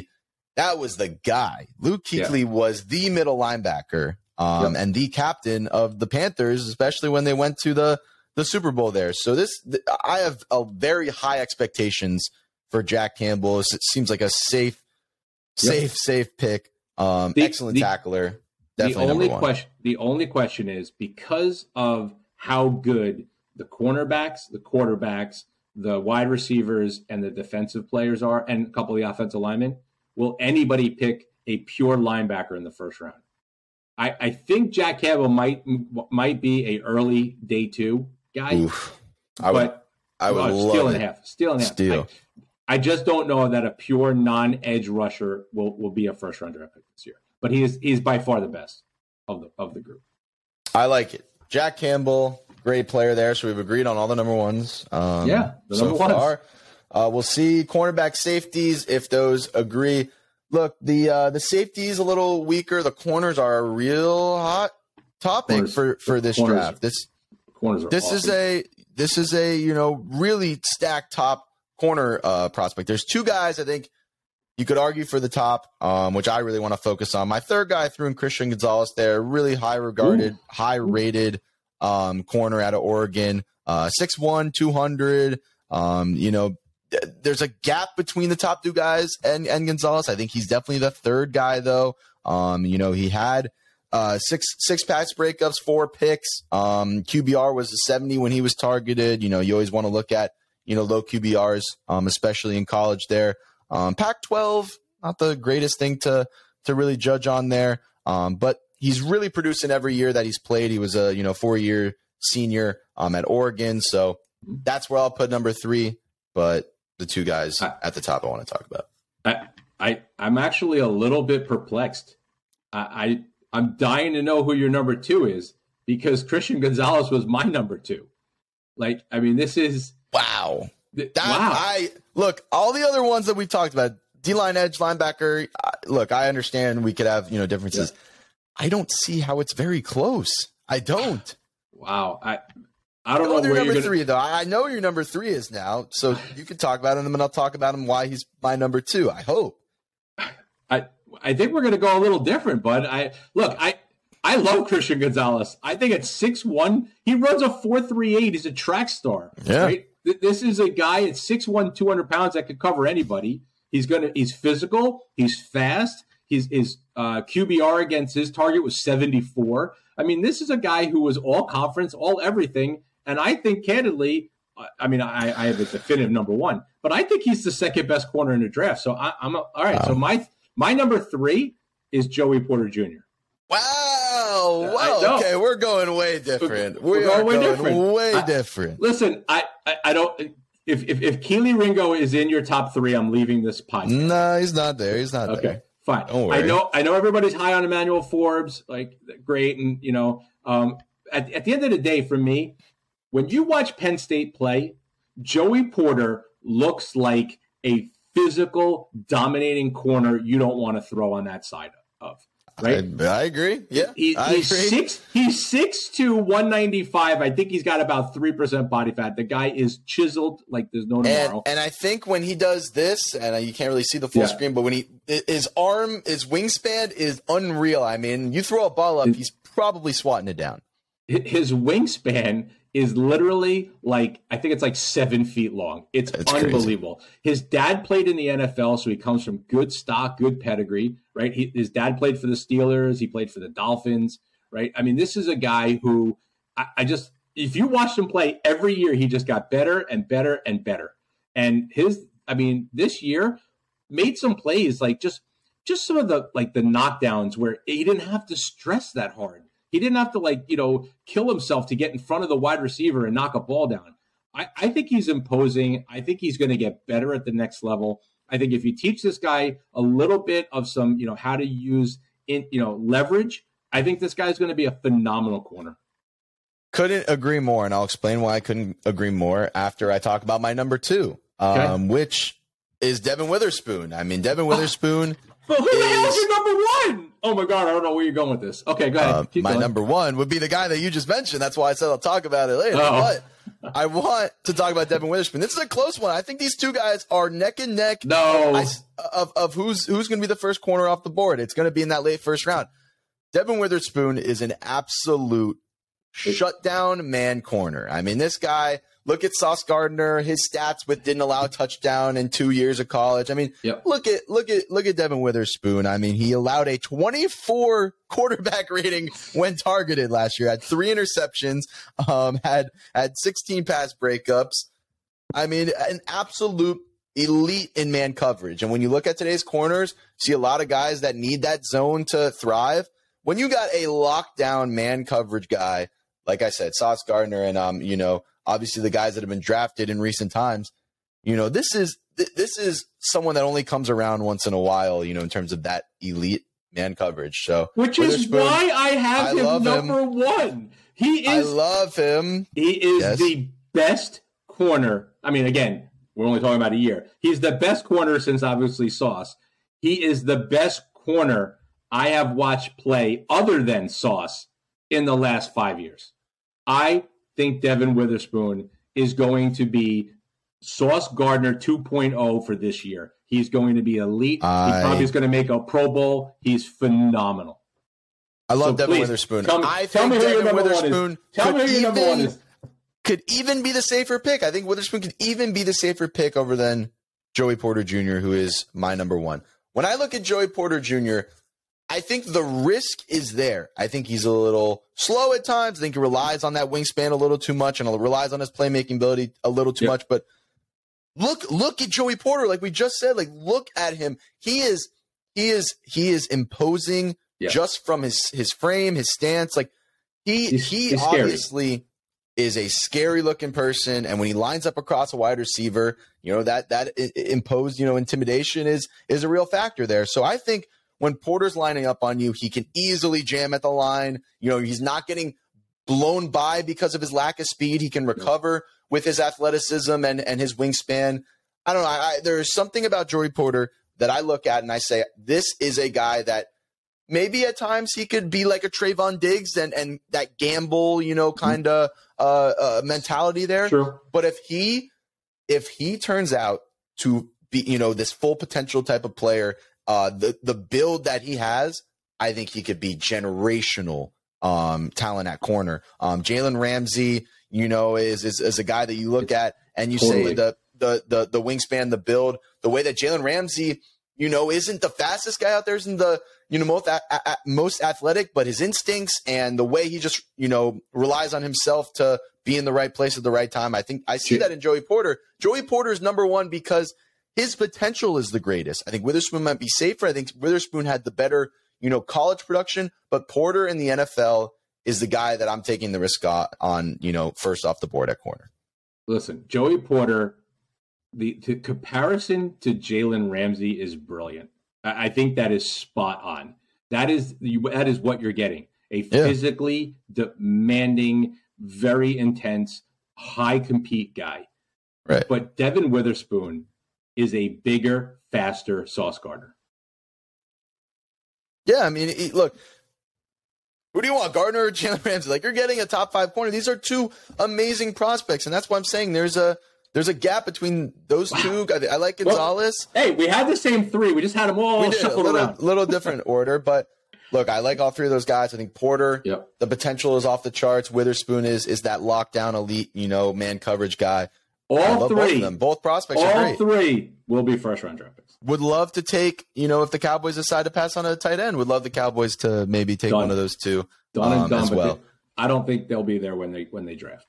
guy. Luke Kuechly was the middle linebacker and the captain of the Panthers, especially when they went to the Super Bowl there. So I have a very high expectations for Jack Campbell. It seems like a safe pick. Excellent tackler. Definitely the only question is, because of how good the cornerbacks, the quarterbacks, the wide receivers, and the defensive players are, and a couple of the offensive linemen, will anybody pick a pure linebacker in the first round? I think Jack Campbell might be a early day two guy. Oof. I would love steal and a half. Steal and a half. Steal. I just don't know that a pure non-edge rusher will be a first round draft pick this year. But he's by far the best of the group. I like it. Jack Campbell, great player there. So we've agreed on all the number ones. Far. We'll see cornerback, safeties, if those agree. Look, the safety is a little weaker. The corners are a real hot topic for this draft. This is a really stacked top corner prospect. There's two guys I think you could argue for the top, which I really want to focus on. My third guy I threw in Christian Gonzalez there, really high rated corner out of Oregon, 6'1", 200. There's a gap between the top two guys and Gonzalez. I think he's definitely the third guy, though. He had six pass breakups, 4 picks. QBR was a 70 when he was targeted. You always want to look at, low QBRs, especially in college there. Pac-12, not the greatest thing to really judge on there. But he's really producing every year that he's played. He was a, 4-year senior at Oregon. So that's where I'll put number 3. But the two guys at the top I want to talk about. I'm actually a little bit perplexed. I'm dying to know who your number 2 is, because Christian Gonzalez was my number 2. Like, I mean, this is... Wow. Look, all the other ones that we've talked about, D-line, edge, linebacker, look, I understand we could have, differences. Yeah. I don't see how it's very close. I don't. Wow. I don't know where number 3, though. I know your number 3 is now, so you can talk about him, and I'll talk about him why he's my number 2. I hope. I think we're going to go a little different, bud. I love Christian Gonzalez. I think at 6'1", he runs a 4.38. He's a track star. Yeah. Right? This is a guy at 6'1", 200 pounds that could cover anybody. He's physical. He's fast. His QBR against his target was 74. I mean, this is a guy who was all conference, all everything. And I think, candidly, I have a definitive number 1, but I think he's the second best corner in the draft. So all right. So my number 3 is Joey Porter Jr. Wow. Wow. Okay, we're going way different. We're going way different. Listen, I don't. If Kelee Ringo is in your top 3, I'm leaving this podcast. No, he's not there. Okay. Okay. Fine. Don't worry. I know everybody's high on Emmanuel Forbes, like, great. And, at the end of the day, for me, when you watch Penn State play, Joey Porter looks like a physical, dominating corner you don't want to throw on that side of. right? I agree. Yeah, he's 6'2", 195. I think he's got about 3% body fat. The guy is chiseled like there's no tomorrow. And I think when he does this, and you can't really see the full screen, but when his wingspan is unreal. I mean, you throw a ball up, he's probably swatting it down. His wingspan is literally like, I think it's like 7 feet long. It's unbelievable. Crazy. His dad played in the NFL, so he comes from good stock, good pedigree, right? His dad played for the Steelers. He played for the Dolphins, right? I mean, this is a guy who I just, if you watched him play every year, he just got better and better and better. And this year made some plays, like just some of the knockdowns where he didn't have to stress that hard. He didn't have to kill himself to get in front of the wide receiver and knock a ball down. I think he's imposing. I think he's going to get better at the next level. I think if you teach this guy a little bit of some, how to use leverage, I think this guy's going to be a phenomenal corner. Couldn't agree more. And I'll explain why I couldn't agree more after I talk about my number two, which is Devin Witherspoon. I mean, Devin Witherspoon. But who the hell is your number one? Oh, my God, I don't know where you're going with this. Okay, go ahead. My number one would be the guy that you just mentioned. That's why I said I'll talk about it later. Oh. But I want to talk about Devin Witherspoon. This is a close one. I think these two guys are neck and neck of who's going to be the first corner off the board. It's going to be in that late first round. Devin Witherspoon is an absolute shutdown man corner. I mean, this guy, look at Sauce Gardner, his stats with didn't allow a touchdown in 2 years of college. I mean, look at Devin Witherspoon. I mean, he allowed a 24 quarterback rating when targeted last year, had 3 interceptions, had 16 pass breakups. I mean, an absolute elite in man coverage. And when you look at today's corners, see a lot of guys that need that zone to thrive. When you got a lockdown man coverage guy, like I said, Sauce Gardner and, obviously the guys that have been drafted in recent times, this is someone that only comes around once in a while, in terms of that elite man coverage. So which is why I have him number one. I love him. He is the best corner. I mean, again, we're only talking about a year. He's the best corner since obviously Sauce. He is the best corner I have watched play other than Sauce in the last 5 years. I think Devin Witherspoon is going to be Sauce Gardner 2.0 for this year. He's going to be elite. He probably is going to make a Pro Bowl. He's phenomenal. I love Devin Witherspoon. Could even be the safer pick. I think Witherspoon could even be the safer pick over than Joey Porter Jr., who is my number one. When I look at Joey Porter Jr., I think the risk is there. I think he's a little slow at times. I think he relies on that wingspan a little too much and relies on his playmaking ability a little too much. But look at Joey Porter. Like we just said, look at him. He is imposing just from his frame, his stance. Like he's obviously scary. Is a scary looking person, and when he lines up across a wide receiver, that imposed intimidation is a real factor there. So I think when Porter's lining up on you, he can easily jam at the line. He's not getting blown by because of his lack of speed. He can recover with his athleticism and his wingspan. I don't know. There is something about Joey Porter that I look at and I say, this is a guy that maybe at times he could be like a Trayvon Diggs and that gamble, kind of mentality there. Sure. But if he turns out to be, this full potential type of player, the build that he has, I think he could be generational talent at corner. Jalen Ramsey, is a guy that you look at and you say the wingspan, the build, the way that Jalen Ramsey, isn't the fastest guy out there, isn't the most athletic, but his instincts and the way he just relies on himself to be in the right place at the right time. I think I see that in Joey Porter. Joey Porter is number one because his potential is the greatest. I think Witherspoon might be safer. I think Witherspoon had the better, college production, but Porter in the NFL is the guy that I'm taking the risk on, first off the board at corner. Listen, Joey Porter, the comparison to Jalen Ramsey is brilliant. I think that is spot on. That is what you're getting. A physically demanding, very intense, high compete guy. Right. But Devin Witherspoon is a bigger, faster Sauce Gardner. Yeah, I mean, look, who do you want, Gardner or Jalen Ramsey? Like, you're getting a top 5 pointer. These are two amazing prospects, and that's why I'm saying there's a gap between those two. I like Gonzalez. Well, hey, we had the same three. We just had them all shuffled around. A little different order, but look, I like all three of those guys. I think Porter, the potential is off the charts. Witherspoon is that lockdown elite, man coverage guy. All three. Both of them. Both prospects are great. All three will be first-round draft picks. Would love to take, if the Cowboys decide to pass on a tight end, would love the Cowboys to maybe take one of those two as well. I don't think they'll be there when they draft.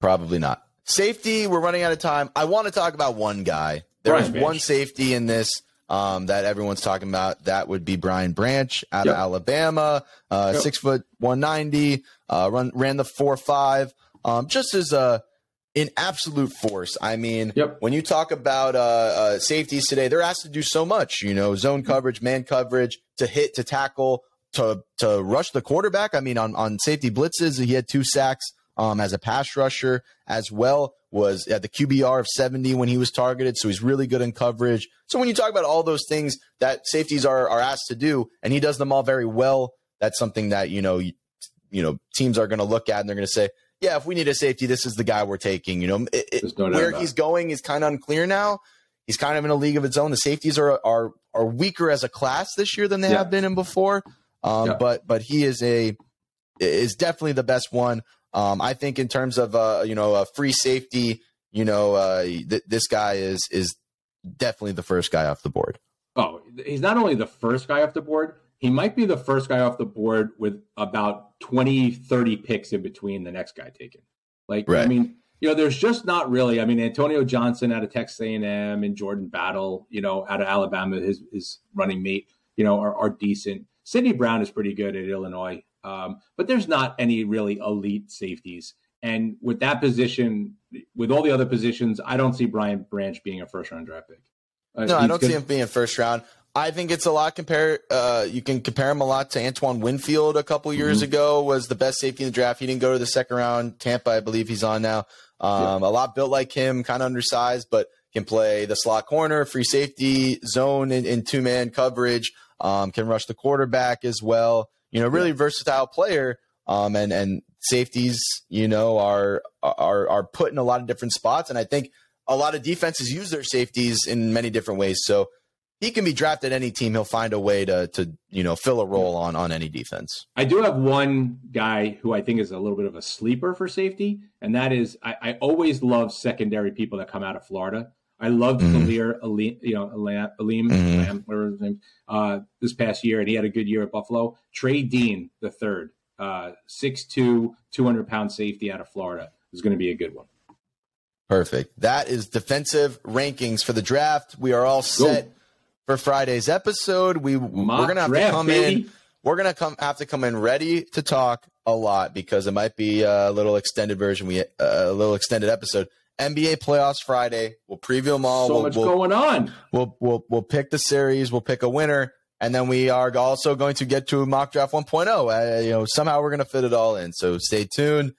Probably not. Safety, we're running out of time. I want to talk about one guy. There's one safety in this that everyone's talking about. That would be Bryan Branch out of Alabama, 6 foot 190, ran the 4.5. Just as an absolute force. I mean, when you talk about safeties today, they're asked to do so much, zone coverage, man coverage, to hit, to tackle, to rush the quarterback. I mean, on safety blitzes, he had 2 sacks. As a pass rusher as well, was at the QBR of 70 when he was targeted. So he's really good in coverage. So when you talk about all those things that safeties are asked to do, and he does them all very well, that's something that, teams are going to look at and they're going to say, yeah, if we need a safety, this is the guy we're taking. Where he's going is kind of unclear now. He's kind of in a league of its own. The safeties are weaker as a class this year than they have been in before. But he is definitely the best one. I think in terms of, a free safety, this guy is definitely the first guy off the board. Oh, he's not only the first guy off the board. He might be the first guy off the board with about 20, 30 picks in between the next guy taken. Like, right. I mean, there's just not really, Antonio Johnson out of Texas A&M and Jordan Battle, out of Alabama, his running mate, are decent. Sidney Brown is pretty good at Illinois. But there's not any really elite safeties. And with that position, with all the other positions, I don't see Bryan Branch being a first-round draft pick. No, I don't see him being first round. I think it's a lot you can compare him a lot to Antoine Winfield a couple years ago, was the best safety in the draft. He didn't go to the second round. Tampa, I believe he's on now. A lot built like him, kind of undersized, but can play the slot corner, free safety, zone in two-man coverage, can rush the quarterback as well. Really versatile player, and safeties, are put in a lot of different spots. And I think a lot of defenses use their safeties in many different ways. So he can be drafted any team. He'll find a way to fill a role on any defense. I do have one guy who I think is a little bit of a sleeper for safety. And that is, I always love secondary people that come out of Florida. I loved Khalil Aleem, whatever his name, this past year, and he had a good year at Buffalo. Trey Dean, the third, 6'2", 200-pound safety out of Florida, is going to be a good one. Perfect. That is defensive rankings for the draft. We are all set for Friday's episode. We're going to have to come in ready to talk a lot because it might be a little extended version. A little extended episode. NBA playoffs Friday. We'll preview them all. So much going on. We'll pick the series. We'll pick a winner, and then we are also going to get to mock draft 1.0. Somehow we're going to fit it all in. So stay tuned.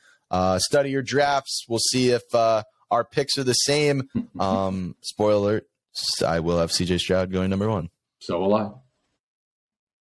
Study your drafts. We'll see if our picks are the same. Spoiler alert: I will have C.J. Stroud going number 1. So will I.